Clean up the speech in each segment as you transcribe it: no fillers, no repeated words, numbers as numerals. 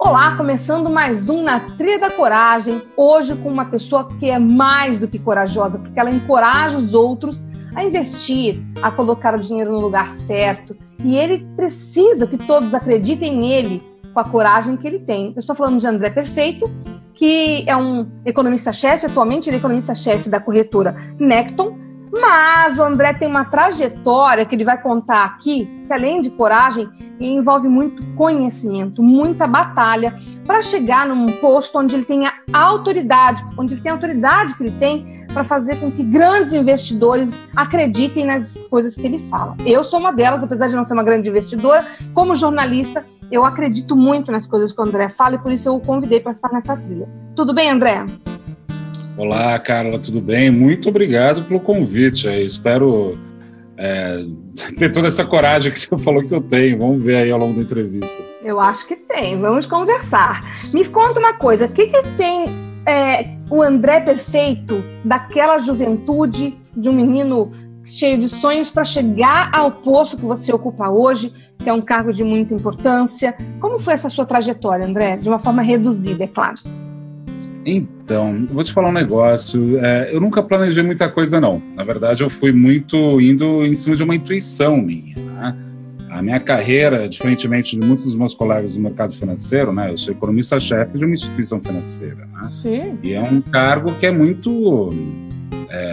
Olá, começando mais um Na Trilha da Coragem, hoje com uma pessoa que é mais do que corajosa, porque ela encoraja os outros a investir, a colocar o dinheiro no lugar certo, e ele precisa que todos acreditem nele com a coragem que ele tem. Eu estou falando de André Perfeito, que é um economista-chefe, atualmente ele é economista-chefe da corretora Necton, mas o André tem uma trajetória que ele vai contar aqui, que além de coragem, envolve muito conhecimento, muita batalha para chegar num posto onde ele tenha autoridade, para fazer com que grandes investidores acreditem nas coisas que ele fala. Eu sou uma delas, apesar de não ser uma grande investidora, como jornalista, eu acredito muito nas coisas que o André fala e por isso eu o convidei para estar nessa trilha. Tudo bem, André? Olá, Carla, tudo bem? Muito obrigado pelo convite. Eu espero ter toda essa coragem que você falou que eu tenho. Vamos ver aí ao longo da entrevista. Eu acho que tem, vamos conversar. Me conta uma coisa, o que tem o André Perfeito daquela juventude de um menino cheio de sonhos para chegar ao posto que você ocupa hoje, que é um cargo de muita importância? Como foi essa sua trajetória, André? De uma forma reduzida, é claro. Então, vou te falar um negócio, eu nunca planejei muita coisa não, na verdade eu fui muito indo em cima de uma intuição minha, né? A minha carreira, diferentemente de muitos dos meus colegas do mercado financeiro, né? Eu sou economista-chefe de uma instituição financeira, né? Sim. E é um cargo que é muito,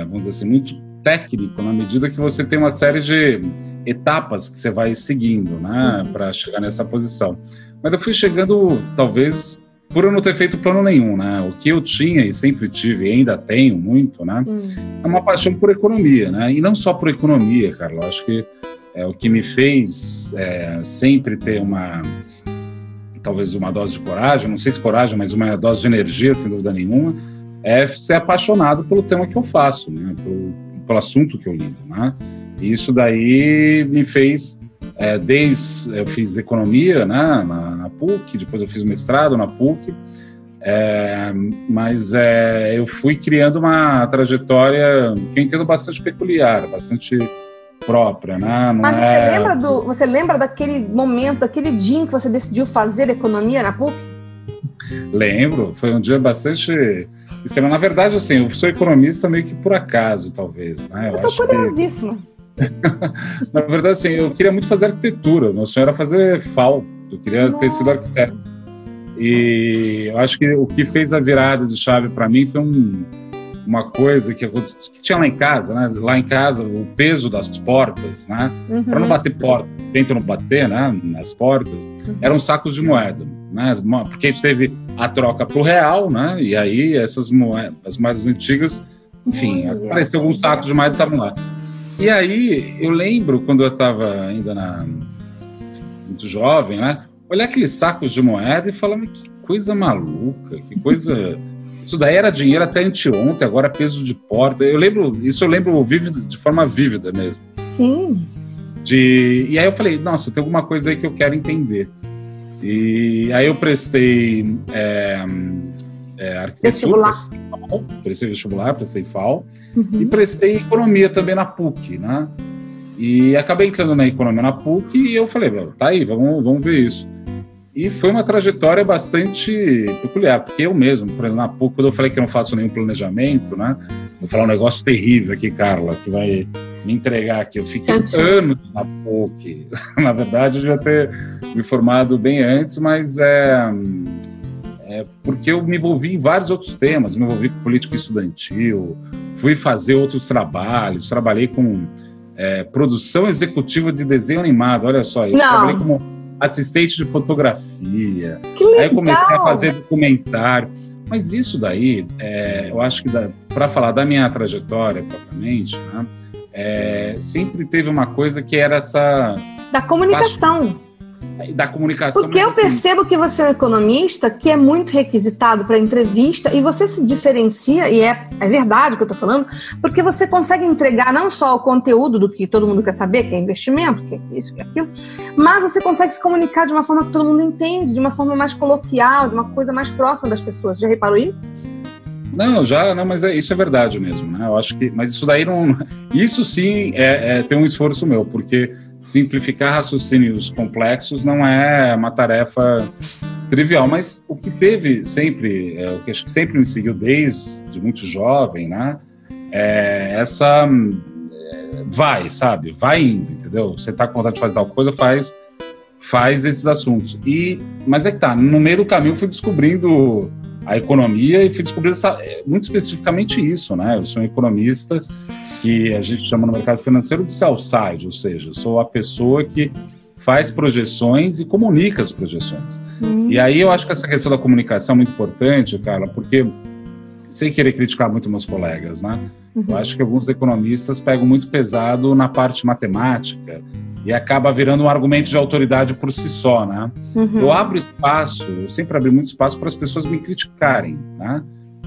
vamos dizer assim, muito técnico, na medida que você tem uma série de etapas que você vai seguindo, né? Uhum. Para chegar nessa posição, mas eu fui chegando, talvez, por eu não ter feito plano nenhum, né? O que eu tinha e sempre tive e ainda tenho muito, né? É uma paixão por economia, né? E não só por economia, Carla. Acho que o que me fez sempre ter uma, talvez uma dose de coragem, não sei se coragem, mas uma dose de energia, sem dúvida nenhuma, é ser apaixonado pelo tema que eu faço, né? Pelo assunto que eu lido, né? E isso daí me fez... eu fiz economia, né, na PUC, depois eu fiz mestrado na PUC, mas eu fui criando uma trajetória que eu entendo bastante peculiar, bastante própria, né? Não. Mas você lembra daquele momento, daquele dia em que você decidiu fazer economia na PUC? Lembro, foi um dia bastante... Na verdade, assim, eu sou economista meio que por acaso, talvez, né? Eu estou curiosíssima. Na verdade, assim, eu queria muito fazer arquitetura. Meu sonho era fazer FAU. Eu queria ter sido arquiteto. E eu acho que o que fez a virada de chave para mim foi uma coisa que tinha lá em casa, né? Lá em casa, o peso das portas, né? Uhum. Para não bater porta, tenta não bater, né? Nas portas, eram sacos de moeda, né? Porque a gente teve a troca pro real, né? E aí essas moedas, as moedas antigas, enfim, apareceu alguns sacos de moeda que estavam lá. E aí, eu lembro, quando eu estava ainda muito jovem, né, olhar aqueles sacos de moeda e falar, mas que coisa maluca, que coisa... Isso daí era dinheiro até anteontem, agora é peso de porta. Eu lembro de forma vívida mesmo. Sim. E aí eu falei, nossa, tem alguma coisa aí que eu quero entender. E aí eu prestei arquitetura, prestei vestibular, prestei FAO, e prestei economia também na PUC, né? E acabei entrando na economia na PUC e eu falei, tá aí, vamos ver isso. E foi uma trajetória bastante peculiar, porque eu mesmo, na PUC, quando eu falei que eu não faço nenhum planejamento, né? Vou falar um negócio terrível aqui, Carla, que vai me entregar aqui. Eu fiquei anos na PUC. Na verdade, eu devia ter me formado bem antes, mas porque eu me envolvi em vários outros temas, me envolvi com política estudantil, fui fazer outros trabalhos, trabalhei com produção executiva de desenho animado, olha só isso, trabalhei como assistente de fotografia, aí eu comecei a fazer documentário, mas isso daí, eu acho que para falar da minha trajetória propriamente, né, sempre teve uma coisa que era essa... Da comunicação. da comunicação. Porque eu percebo que você é um economista que é muito requisitado para entrevista e você se diferencia, e é verdade o que eu estou falando, porque você consegue entregar não só o conteúdo do que todo mundo quer saber, que é investimento, que é isso, que é aquilo, mas você consegue se comunicar de uma forma que todo mundo entende, de uma forma mais coloquial, de uma coisa mais próxima das pessoas. Já reparou isso? Não, mas isso é verdade mesmo, né? Eu acho que, mas isso daí não... Isso sim tem um esforço meu, porque simplificar raciocínios complexos não é uma tarefa trivial, mas o que teve sempre, o que acho que sempre me seguiu desde muito jovem, né? Vai indo, entendeu? Você tá com vontade de fazer tal coisa, faz esses assuntos. Mas é que tá, no meio do caminho eu fui descobrindo a economia e fui descobrindo muito especificamente isso, né? Eu sou um economista que a gente chama no mercado financeiro de sell-side, ou seja, eu sou a pessoa que faz projeções e comunica as projeções. E aí eu acho que essa questão da comunicação é muito importante, Carla, porque, sem querer criticar muito meus colegas, né? Eu acho que alguns economistas pegam muito pesado na parte matemática e acaba virando um argumento de autoridade por si só, né? Eu abro espaço, eu sempre abri muito espaço para as pessoas me criticarem, né?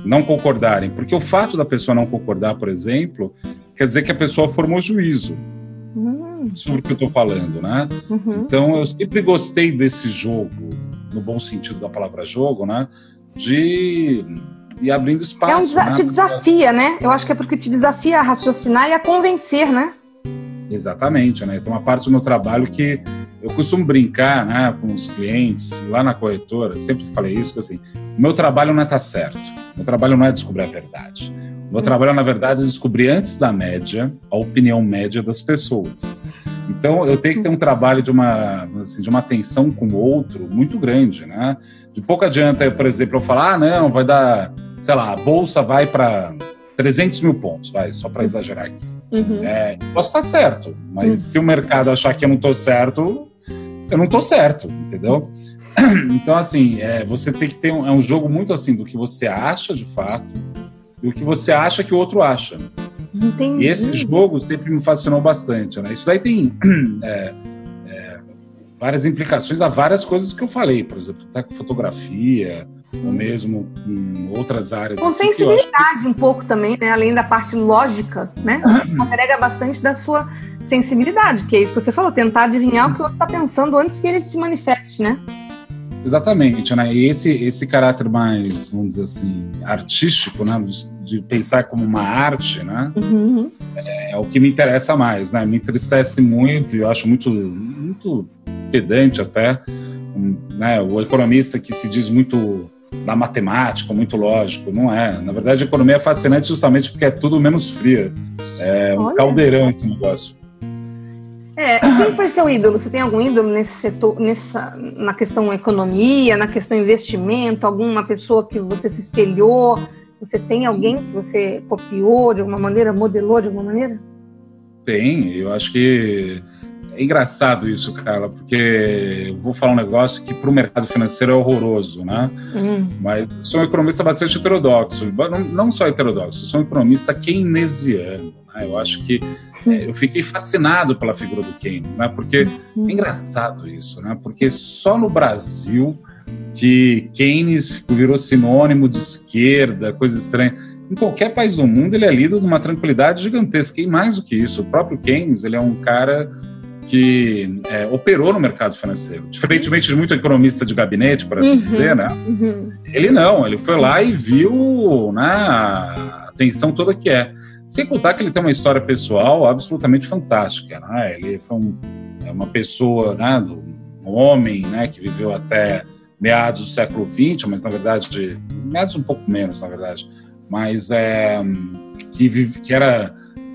Não concordarem, porque o fato da pessoa não concordar, por exemplo, quer dizer que a pessoa formou juízo sobre o que eu estou falando, né? Então, eu sempre gostei desse jogo, no bom sentido da palavra jogo, né? De ir abrindo espaço. Te desafia, né? Eu acho que é porque te desafia a raciocinar e a convencer, né? Exatamente, né? Então, uma parte do meu trabalho que eu costumo brincar, né, com os clientes lá na corretora, sempre falei isso, que assim, meu trabalho não é estar certo, meu trabalho não é descobrir a verdade. Meu trabalho, na verdade, é descobrir antes da média a opinião média das pessoas. Então, eu tenho que ter um trabalho de uma atenção com o outro muito grande, né? De pouco adianta, por exemplo, eu falar, vai dar, sei lá, a bolsa vai para 300 mil pontos, só para exagerar aqui. Posso estar certo, mas se o mercado achar que eu não estou certo, eu não estou certo, entendeu? Então, assim, você tem que ter um jogo muito assim do que você acha de fato e o que você acha que o outro acha. Entendi. E esse jogo sempre me fascinou bastante, né? Isso daí tem várias implicações a várias coisas que eu falei, por exemplo, tá com fotografia, ou mesmo em outras áreas. Com sensibilidade um pouco também, né? Além da parte lógica, né? Você agrega bastante da sua sensibilidade, que é isso que você falou, tentar adivinhar o que o outro está pensando antes que ele se manifeste, né? Exatamente, né? E esse caráter mais, vamos dizer assim, artístico, né? De pensar como uma arte, né? É o que me interessa mais, né? Me entristece muito, eu acho muito, muito pedante até, né? O economista que se diz muito da matemática, muito lógico, não é. Na verdade, a economia é fascinante justamente porque é tudo menos fria. É um caldeirão esse negócio. Quem foi seu ídolo? Você tem algum ídolo nesse setor, na questão economia, na questão investimento, alguma pessoa que você se espelhou? Você tem alguém que você copiou de alguma maneira, modelou de alguma maneira? Tem, eu acho que é engraçado isso, Carla, porque eu vou falar um negócio que para o mercado financeiro é horroroso, né? Mas sou um economista bastante heterodoxo, não só heterodoxo, sou um economista keynesiano, né? Eu acho que eu fiquei fascinado pela figura do Keynes, né? Porque é engraçado isso, né? Porque só no Brasil que Keynes virou sinônimo de esquerda, coisa estranha. Em qualquer país do mundo ele é lido de uma tranquilidade gigantesca. E mais do que isso, o próprio Keynes, ele é um cara que operou no mercado financeiro. Diferentemente de muito economista de gabinete, por assim dizer, né? Ele não, ele foi lá e viu, né, a tensão toda que é. Sem contar que ele tem uma história pessoal absolutamente fantástica, né? Ele foi uma pessoa, né, um homem, né, que viveu até meados do século XX, mas na verdade, meados um pouco menos, na verdade, mas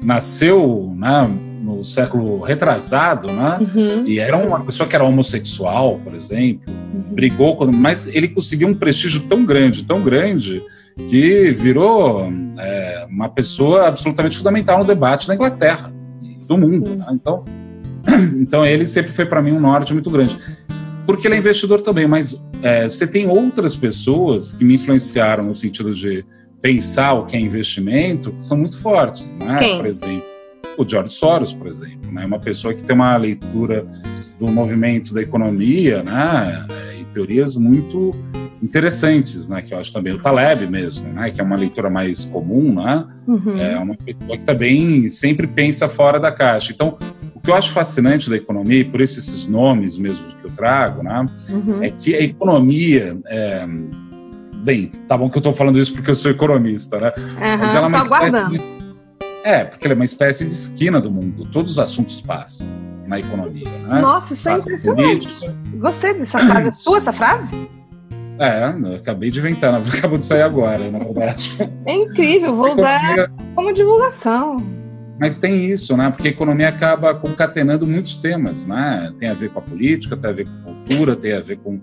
nasceu, né, no século retrasado, né? E era uma pessoa que era homossexual, por exemplo, brigou, mas ele conseguiu um prestígio tão grande, que virou uma pessoa absolutamente fundamental no debate na Inglaterra, do mundo, né? Então ele sempre foi para mim um norte muito grande, porque ele é investidor também, mas você tem outras pessoas que me influenciaram no sentido de pensar o que é investimento, que são muito fortes, né? Por exemplo, o George Soros, por exemplo, né? Uma pessoa que tem uma leitura do movimento da economia, né, e teorias muito interessantes, né, que eu acho também o Taleb mesmo, né, que é uma leitura mais comum, né, uhum. É uma pessoa que também sempre pensa fora da caixa. Então, o que eu acho fascinante da economia, e por isso esses nomes mesmo que eu trago, né, uhum. é que a economia... Bem, tá bom que eu estou falando isso porque eu sou economista, né? Uhum, mas ela é uma espécie de... porque ela é uma espécie de esquina do mundo. Todos os assuntos passam na economia, né? Nossa, isso passa é impressionante. Gostei dessa frase. Sua essa frase? Eu acabei de inventar, acabou de sair agora, na verdade. É incrível, vou usar como divulgação. Mas tem isso, né? Porque a economia acaba concatenando muitos temas, né? Tem a ver com a política, tem a ver com a cultura, tem a ver com...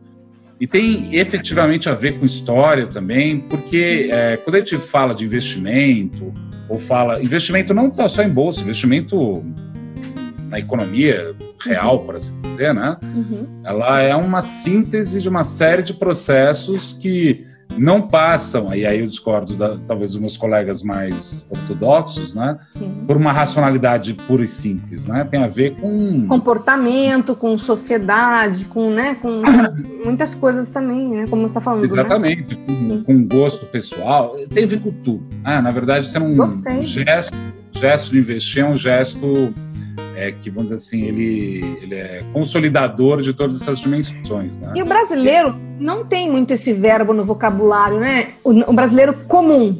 E tem efetivamente a ver com história também, porque quando a gente fala de investimento, ou fala... Investimento não está só em bolsa, investimento na economia real, por assim dizer, né? Uhum. Ela é uma síntese de uma série de processos que não passam, e aí eu discordo talvez dos meus colegas mais ortodoxos, né? Sim. Por uma racionalidade pura e simples, né? Tem a ver com... comportamento, com sociedade, com, né? Com muitas coisas também, né? Como você está falando, exatamente, né? Com gosto pessoal, tem a ver com tudo. Na verdade, isso é um gesto de investir, é um gesto que, vamos dizer assim, ele é consolidador de todas essas dimensões, né? E o brasileiro não tem muito esse verbo no vocabulário, né? O brasileiro comum.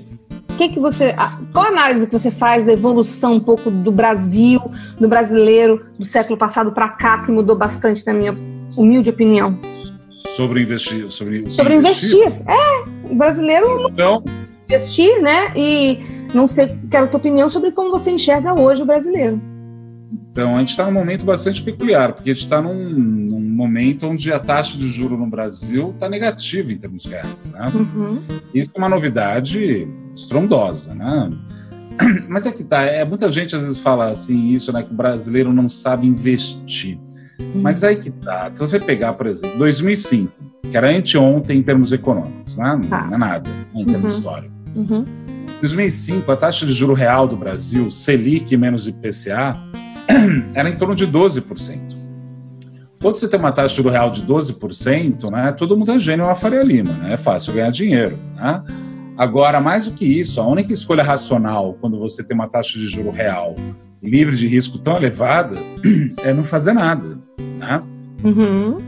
Qual a análise que você faz da evolução um pouco do Brasil, do brasileiro, do século passado para cá, que mudou bastante, na minha humilde opinião? Sobre investir. O brasileiro... Então... investir, né? E não sei, quero a tua opinião sobre como você enxerga hoje o brasileiro. Então, a gente está num momento bastante peculiar, porque a gente está num momento onde a taxa de juros no Brasil está negativa em termos reais, né? Uhum. Isso é uma novidade estrondosa, né? Mas é que tá, muita gente às vezes fala assim, isso, né, que o brasileiro não sabe investir. Uhum. Mas é que tá, se você pegar, por exemplo, 2005, que era anteontem em termos econômicos, né? Não é nada, em termos históricos. Uhum. 2005, a taxa de juro real do Brasil, Selic menos IPCA, era em torno de 12%. Quando você tem uma taxa de juro real de 12%, né, todo mundo é gênio na Faria Lima, né, é fácil ganhar dinheiro, né? Agora, mais do que isso, a única escolha racional quando você tem uma taxa de juro real livre de risco tão elevada é não fazer nada, né? Uhum.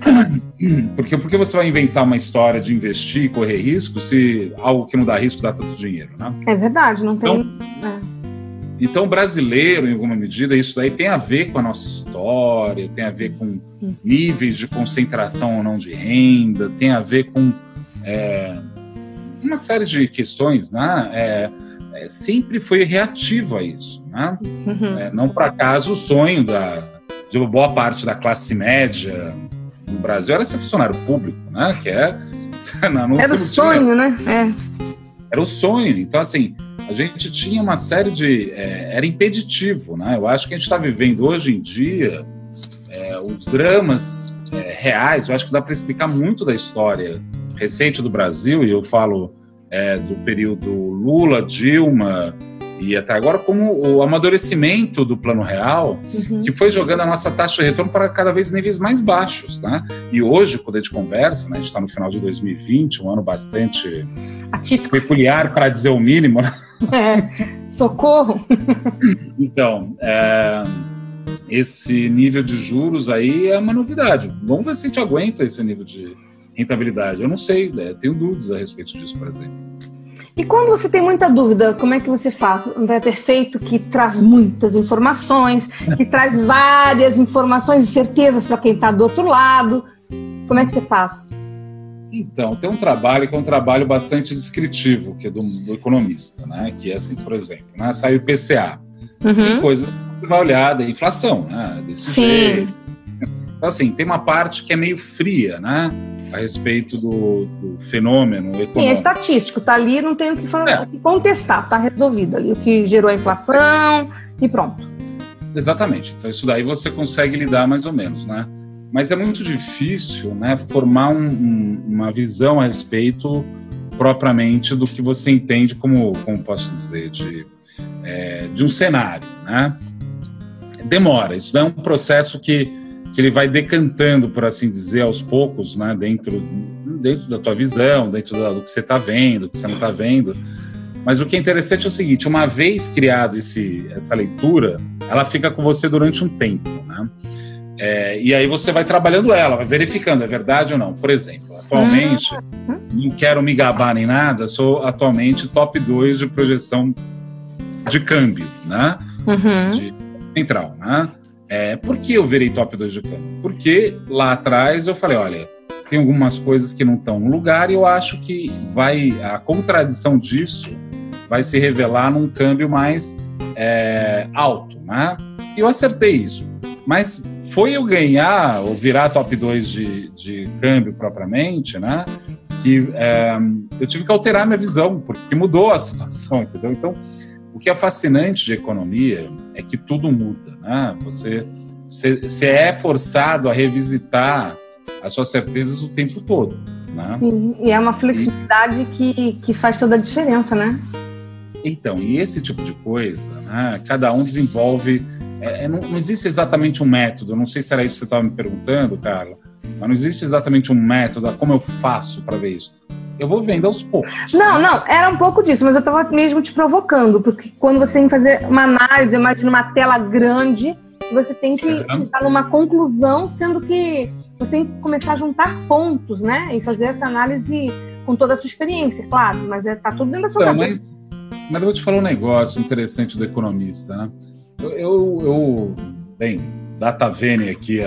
Porque você vai inventar uma história de investir e correr risco se algo que não dá risco dá tanto dinheiro, né? É verdade, não tem... Então, brasileiro, em alguma medida, isso daí tem a ver com a nossa história, tem a ver com níveis de concentração ou não de renda, tem a ver com uma série de questões, né? Sempre foi reativo a isso, né? Uhum. Não por acaso o sonho de uma boa parte da classe média no Brasil era ser funcionário público, né? Que era o sonho, né? Era o sonho. Então, assim... A gente tinha uma série de... era impeditivo, né? Eu acho que a gente está vivendo hoje em dia os dramas reais. Eu acho que dá para explicar muito da história recente do Brasil, e eu falo do período Lula, Dilma e até agora, como o amadurecimento do Plano Real, uhum. que foi jogando a nossa taxa de retorno para cada vez níveis mais baixos, né? E hoje, quando a gente conversa, né, a gente está no final de 2020, um ano bastante atípico, peculiar, para dizer o mínimo, né? Socorro! Então, esse nível de juros aí é uma novidade. Vamos ver se a gente aguenta esse nível de rentabilidade. Eu não sei, tenho dúvidas a respeito disso, por exemplo. E quando você tem muita dúvida, como é que você faz? André Perfeito, que traz muitas informações, que traz várias informações e certezas para quem está do outro lado. Como é que você faz? Então, tem um trabalho que é um trabalho bastante descritivo, que é do economista, né? Que é assim, por exemplo, né? Sai o IPCA. Uhum. Tem coisas que você vai olhar da inflação, né? Desse jeito. Então, assim, tem uma parte que é meio fria, né? A respeito do fenômeno econômico. Sim, é estatístico, tá ali, não tem o que falar, o que contestar, tá resolvido ali, o que gerou a inflação e pronto. Exatamente. Então, isso daí você consegue lidar mais ou menos, né? Mas é muito difícil, né, formar uma visão a respeito propriamente do que você entende como posso dizer, de um cenário, né? Demora, isso daí é um processo que que ele vai decantando, por assim dizer, aos poucos, né, dentro da tua visão, dentro do que você está vendo, do que você não está vendo. Mas o que é interessante é o seguinte, uma vez criado essa leitura, ela fica com você durante um tempo, né? E aí você vai trabalhando ela, vai verificando, é verdade ou não. Por exemplo, atualmente, não quero me gabar nem nada, sou atualmente top 2 de projeção de câmbio, né? Uhum. De central, né? Por que eu virei top 2 de câmbio? Porque lá atrás eu falei, olha, tem algumas coisas que não estão no lugar e eu acho que a contradição disso vai se revelar num câmbio mais alto, né? E eu acertei isso. Mas foi eu ganhar ou virar top 2 de câmbio propriamente, né? Que eu tive que alterar minha visão, porque mudou a situação, entendeu? Então, o que é fascinante de economia é que tudo muda, né? Você é forçado a revisitar as suas certezas o tempo todo, né? E é uma flexibilidade que faz toda a diferença, né? Então, e esse tipo de coisa, né? Cada um desenvolve... Não existe exatamente um método, não sei se era isso que você estava me perguntando, Carla, mas não existe exatamente um método, como eu faço para ver isso? Eu vou vendo aos poucos. Não, era um pouco disso, mas eu estava mesmo te provocando, porque quando você tem que fazer uma análise, eu imagino uma tela grande, você tem que chegar numa conclusão, sendo que você tem que começar a juntar pontos, né? E fazer essa análise com toda a sua experiência, claro, mas está tudo dentro da sua cabeça. Mas eu vou te falar um negócio interessante do economista, né? Bem, data vênia aqui,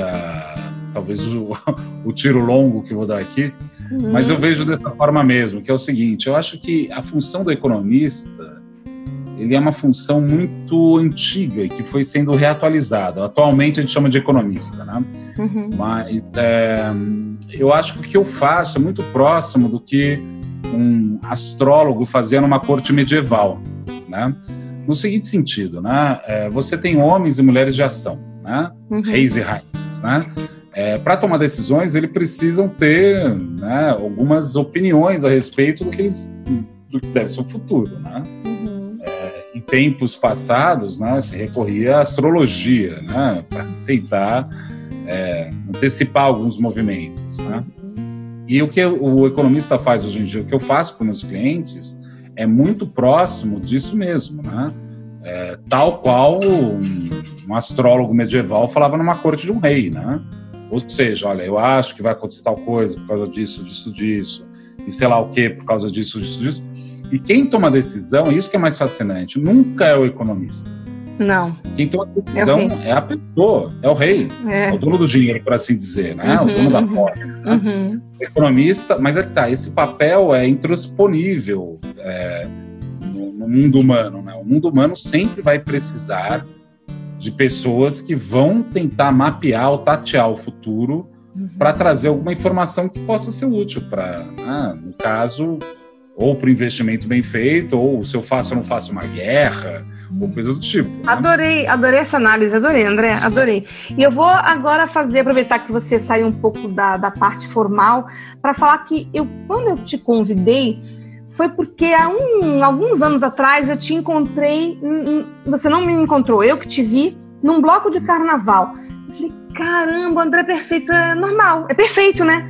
talvez o tiro longo que eu vou dar aqui, mas eu vejo dessa forma mesmo, que é o seguinte, eu acho que a função do economista, ele é uma função muito antiga e que foi sendo reatualizada. Atualmente a gente chama de economista, né? Uhum. Mas eu acho que o que eu faço é muito próximo do que um astrólogo fazia numa corte medieval, né? No seguinte sentido, né? Você tem homens e mulheres de ação, né? Uhum. Reis e rainhas, né? Para tomar decisões, eles precisam ter, né, algumas opiniões a respeito do que deve ser o futuro, né? Uhum. Em tempos passados, né, se recorria à astrologia, né, para tentar antecipar alguns movimentos, né? E o que o economista faz hoje em dia, o que eu faço para meus clientes, é muito próximo disso mesmo, né? Tal qual um astrólogo medieval falava numa corte de um rei, né? Ou seja, olha, eu acho que vai acontecer tal coisa por causa disso, disso, disso, e sei lá o quê, por causa disso, disso, disso. E quem toma decisão, isso que é mais fascinante, nunca é o economista. Não. Quem toma decisão é a pessoa, é o rei, é o dono do dinheiro, por assim dizer, né? O dono da posse, né? Uhum. O economista, mas esse papel é intransponível no mundo humano, né? O mundo humano sempre vai precisar de pessoas que vão tentar mapear ou tatear o futuro para trazer alguma informação que possa ser útil para, né? No caso, ou para o investimento bem feito, ou se eu faço ou não faço uma guerra, ou coisa do tipo. Né? Adorei essa análise, adorei, André, adorei. E eu vou agora aproveitar que você saiu um pouco da parte formal, para falar que quando eu te convidei, foi porque há alguns anos atrás eu te encontrei, você não me encontrou, eu que te vi, num bloco de carnaval. Eu falei, caramba, André Perfeito é normal, é perfeito, né?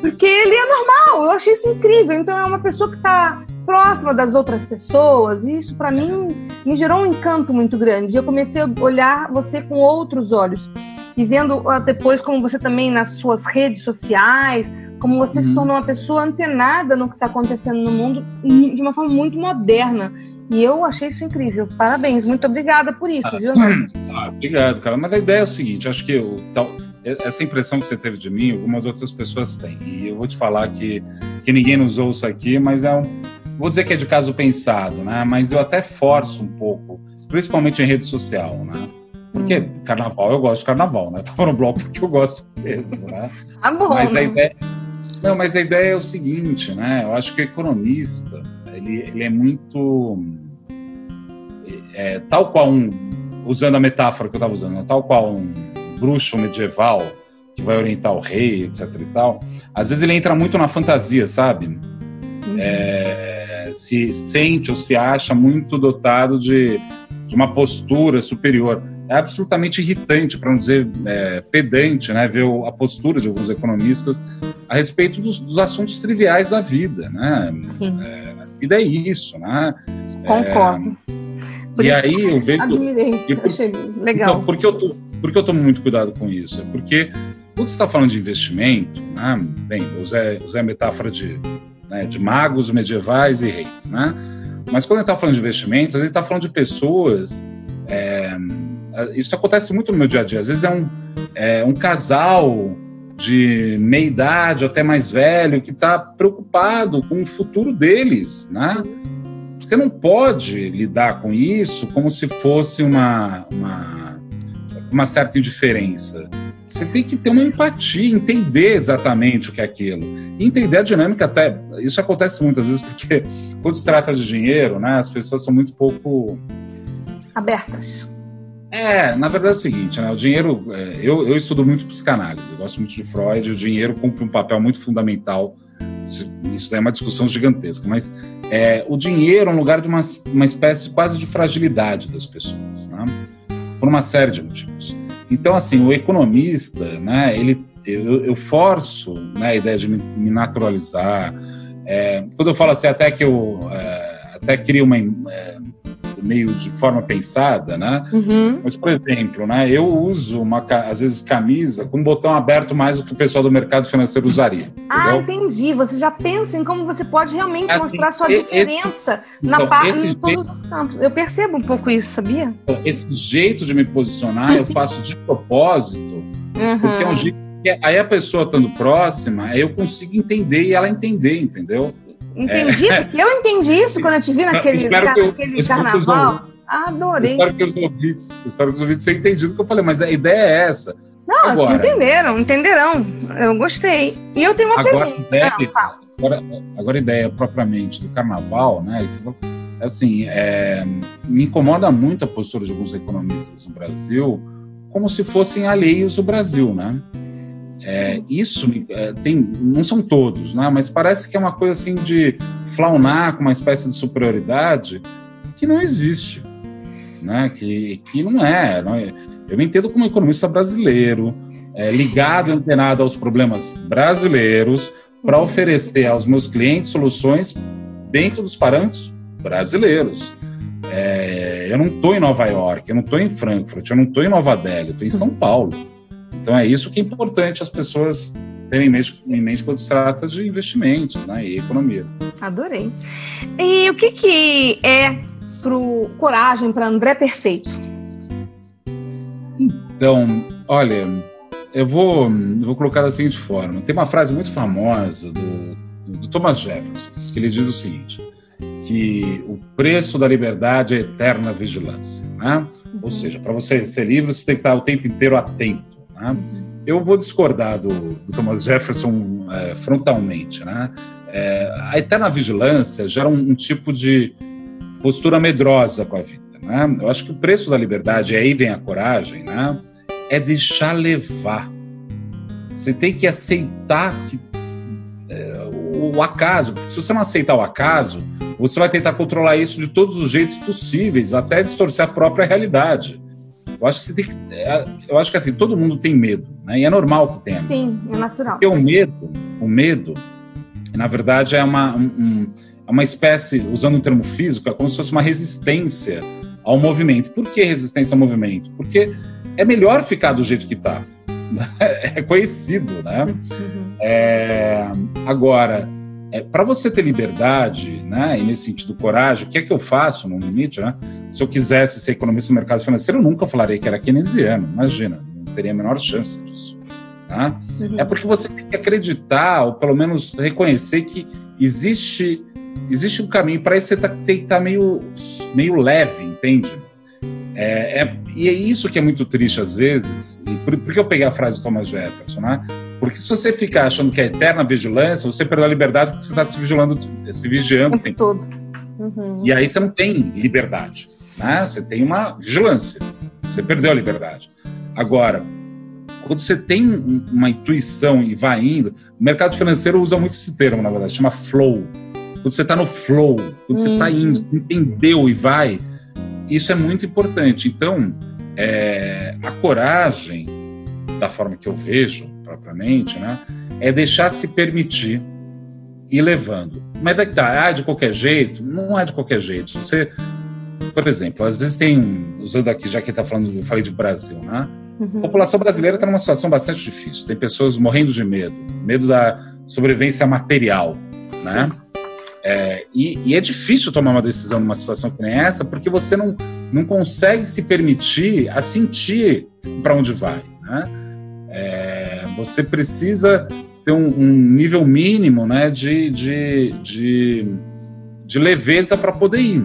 Porque ele é normal, eu achei isso incrível, então é uma pessoa que está próxima das outras pessoas, e isso para mim me gerou um encanto muito grande. Eu comecei a olhar você com outros olhos, e vendo depois como você também nas suas redes sociais, como você se tornou uma pessoa antenada no que está acontecendo no mundo de uma forma muito moderna, e eu achei isso incrível. Parabéns, muito obrigada por isso, viu? Obrigado, cara, mas a ideia é o seguinte, acho que essa impressão que você teve de mim, algumas outras pessoas têm, e eu vou te falar que ninguém nos ouça aqui, mas vou dizer que é de caso pensado, né? Mas eu até forço um pouco, principalmente em rede social, né? Porque carnaval, eu gosto de carnaval, né? Tava no bloco porque eu gosto mesmo, né? Tá bom, mas mas a ideia é o seguinte, né? Eu acho que o economista, ele é muito... tal qual usando a metáfora que eu estava usando, né? Tal qual bruxo medieval que vai orientar o rei, etc e tal, às vezes ele entra muito na fantasia, sabe? Se sente ou se acha muito dotado de uma postura superior. É absolutamente irritante, para não dizer pedante, né, ver a postura de alguns economistas a respeito dos assuntos triviais da vida, né? Sim. A vida é isso, né? Concordo. E aí eu vejo... Admirei, achei legal. Então, porque eu tomo muito cuidado com isso? É porque quando você está falando de investimento, né, bem, eu usei a metáfora de magos, medievais e reis, né? Mas quando a gente está falando de investimentos, a gente está falando de pessoas... isso acontece muito no meu dia a dia. Às vezes é um casal de meia idade, até mais velho, que está preocupado com o futuro deles, né? Você não pode lidar com isso como se fosse uma certa indiferença. Você tem que ter uma empatia, entender exatamente o que é aquilo. Entender a dinâmica até... Isso acontece muitas vezes, porque quando se trata de dinheiro, né, as pessoas são muito pouco... abertas. Na verdade é o seguinte, né, o dinheiro... Eu estudo muito psicanálise, eu gosto muito de Freud, o dinheiro cumpre um papel muito fundamental. Isso daí é uma discussão gigantesca, mas o dinheiro é um lugar de uma espécie quase de fragilidade das pessoas, né, por uma série de motivos. Então, assim, o economista, né, eu forço, né, a ideia de me naturalizar. Quando eu falo assim, até que eu até queria uma... meio de forma pensada, né? Uhum. Mas, por exemplo, né, eu uso, às vezes, camisa com um botão aberto mais do que o pessoal do mercado financeiro usaria. Ah, entendeu? Entendi. Você já pensa em como você pode realmente mostrar sua diferença na parte de todos os campos. Eu percebo um pouco isso, sabia? Esse jeito de me posicionar eu faço de propósito, uhum, porque é um jeito que aí a pessoa estando próxima, aí eu consigo entender e ela entender, entendeu? Entendi, porque eu entendi isso quando eu te vi naquele carnaval. Adorei. Espero que os ouvintes tenham entendido o que eu falei, mas a ideia é essa. Não, agora, acho que entenderão. Eu gostei. E eu tenho uma pergunta. Agora a ideia propriamente do carnaval, né? Assim, me incomoda muito a postura de alguns economistas no Brasil, como se fossem alheios ao Brasil, né? Não são todos, né? Mas parece que é uma coisa assim de flaunar com uma espécie de superioridade que não existe, né? Que não é. Eu me entendo como economista brasileiro, ligado e antenado aos problemas brasileiros, para oferecer aos meus clientes soluções dentro dos parâmetros brasileiros. Eu não estou em Nova York, eu não estou em Frankfurt, eu não estou em Nova Delhi, eu estou em São Paulo. Então, é isso que é importante as pessoas terem em mente quando se trata de investimentos, né, e economia. Adorei. E o que é pro Coragem, para André Perfeito? Então, olha, eu vou colocar da seguinte forma. Tem uma frase muito famosa do Thomas Jefferson, que ele diz o seguinte, que o preço da liberdade é a eterna vigilância, né? Uhum. Ou seja, para você ser livre, você tem que estar o tempo inteiro atento. Eu vou discordar do Thomas Jefferson frontalmente, né? A eterna vigilância gera um tipo de postura medrosa com a vida, né? Eu acho que o preço da liberdade, e aí vem a coragem, né, é deixar levar. Você tem que aceitar o acaso. Se você não aceitar o acaso, você vai tentar controlar isso de todos os jeitos possíveis, até distorcer a própria realidade. Eu acho que assim, todo mundo tem medo, né? E é normal que tenha. Sim, é natural. Porque o medo, na verdade, é uma espécie, usando um termo físico, é como se fosse uma resistência ao movimento. Por que resistência ao movimento? Porque é melhor ficar do jeito que está. É conhecido, né? Uhum. Agora, para você ter liberdade, né, e nesse sentido coragem, o que é que eu faço no limite, né? Se eu quisesse ser economista no mercado financeiro, eu nunca falaria que era keynesiano, imagina, não teria a menor chance disso, tá? Uhum. É porque você tem que acreditar, ou pelo menos reconhecer que existe um caminho, para isso você tem que estar meio leve, entende? E é isso que é muito triste às vezes. E por que eu peguei a frase do Thomas Jefferson, né? Porque se você ficar achando que é eterna vigilância, você perdeu a liberdade porque você está se vigiando o tempo todo. Uhum. E aí você não tem liberdade, né? Você tem uma vigilância, você perdeu a liberdade. Agora, quando você tem uma intuição e vai indo, o mercado financeiro usa muito esse termo, na verdade, chama flow. Quando você está no flow, quando você está indo, entendeu e vai, isso é muito importante. Então, a coragem, da forma que eu vejo propriamente, né, é deixar se permitir e levando. Mas é que tá, de qualquer jeito? Não há de qualquer jeito. Você, por exemplo, às vezes tem, usando aqui, já que está falando, eu falei de Brasil, né? Uhum. A população brasileira está numa situação bastante difícil. Tem pessoas morrendo de medo, medo da sobrevivência material, né? E é difícil tomar uma decisão numa situação como essa, porque você não consegue se permitir a sentir para onde vai, né? Você precisa ter um nível mínimo, né, de leveza para poder ir.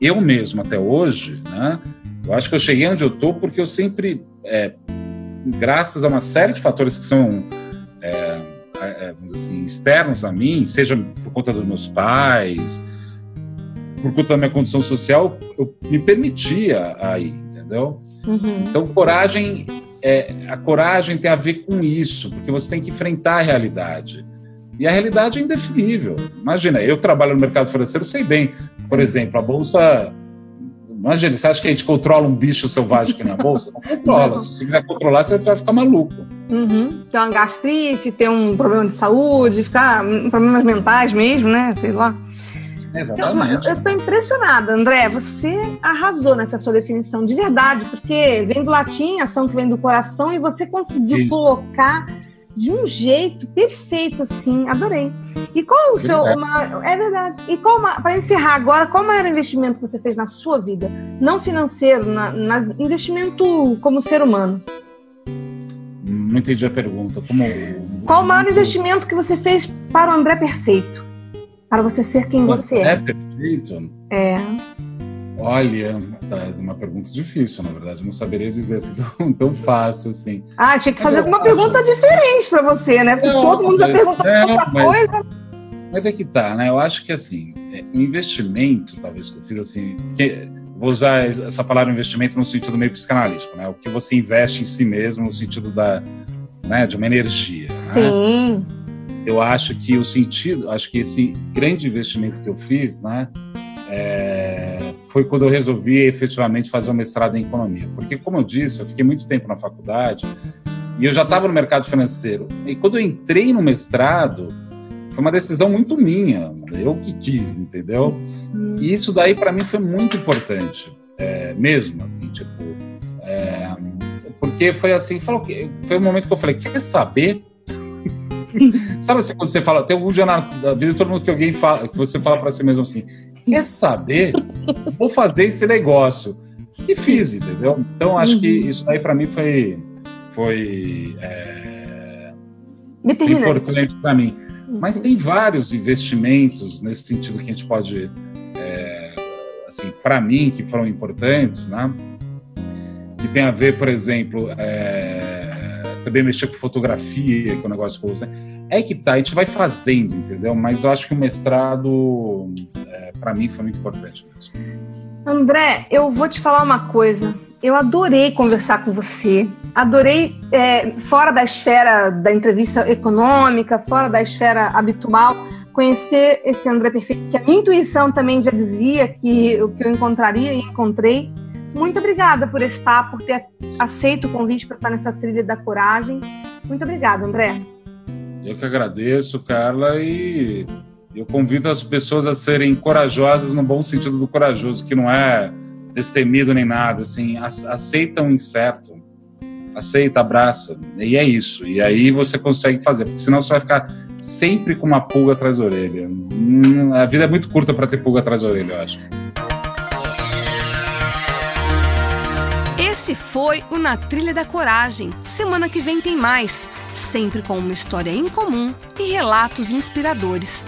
Eu mesmo, até hoje, né, eu acho que eu cheguei onde eu estou porque eu sempre, graças a uma série de fatores que são assim, externos a mim, seja por conta dos meus pais, por conta da minha condição social, eu me permitia aí, entendeu? Uhum. Então, coragem... a coragem tem a ver com isso, porque você tem que enfrentar a realidade. E a realidade é indefinível. Imagina, eu trabalho no mercado financeiro, sei bem. Por exemplo, a Bolsa... Imagina, você acha que a gente controla um bicho selvagem aqui na Bolsa? Não controla. Não. Se você quiser controlar, você vai ficar maluco. Uhum. Tem uma gastrite, tem um problema de saúde, ficar problemas mentais mesmo, né? Sei lá. Exatamente. Eu estou impressionada, André, você arrasou nessa sua definição, de verdade, porque vem do latim, ação que vem do coração, e você conseguiu colocar de um jeito perfeito, assim, adorei. E qual o seu... é verdade. E para encerrar agora, qual o maior investimento que você fez na sua vida? Não financeiro, investimento como ser humano. Não entendi a pergunta. Qual o maior investimento que você fez para o André Perfeito? Para você ser quem você é. É perfeito? É. Olha, tá uma pergunta difícil, na verdade. Eu não saberia dizer assim tão fácil assim. Tinha que fazer alguma pergunta diferente para você, né? Porque todo mundo já perguntou outra coisa. Mas é que tá, né? Eu acho que assim, o investimento, talvez, que eu fiz assim... Porque vou usar essa palavra investimento no sentido meio psicanalítico, né? O que você investe em si mesmo, no sentido de uma energia. Sim. Né? Eu acho que esse grande investimento que eu fiz, né, foi quando eu resolvi efetivamente fazer um mestrado em economia. Porque, como eu disse, eu fiquei muito tempo na faculdade e eu já estava no mercado financeiro. E quando eu entrei no mestrado, foi uma decisão muito minha, eu que quis, entendeu? E isso daí, para mim, foi muito importante, mesmo, assim, tipo... porque foi assim, foi o momento que eu falei, quer saber... Sabe assim, quando você fala, tem algum dia na vida, todo mundo que alguém fala, que você fala para si mesmo assim, quer saber? Vou fazer esse negócio. E fiz, entendeu? Então, acho que isso aí para mim foi importante para mim. Mas tem vários investimentos nesse sentido que a gente pode, assim, para mim, que foram importantes, né? Que tem a ver, por exemplo, também mexer com fotografia, que é um negócio que eu uso, né? É que tá, a gente vai fazendo, entendeu? Mas eu acho que o mestrado, para mim, foi muito importante mesmo. André, eu vou te falar uma coisa. Eu adorei conversar com você. Adorei, fora da esfera da entrevista econômica, fora da esfera habitual, conhecer esse André Perfeito, que a minha intuição também já dizia que o que eu encontraria e encontrei. Muito obrigada por esse papo, por ter aceito o convite para estar nessa trilha da coragem. Muito obrigada, André. Eu que agradeço, Carla, e eu convido as pessoas a serem corajosas no bom sentido do corajoso, que não é destemido nem nada, assim, aceita um incerto, aceita, abraça, e é isso. E aí você consegue fazer, porque senão você vai ficar sempre com uma pulga atrás da orelha. A vida é muito curta para ter pulga atrás da orelha, eu acho. Esse foi o Na Trilha da Coragem. Semana que vem tem mais, sempre com uma história incomum e relatos inspiradores.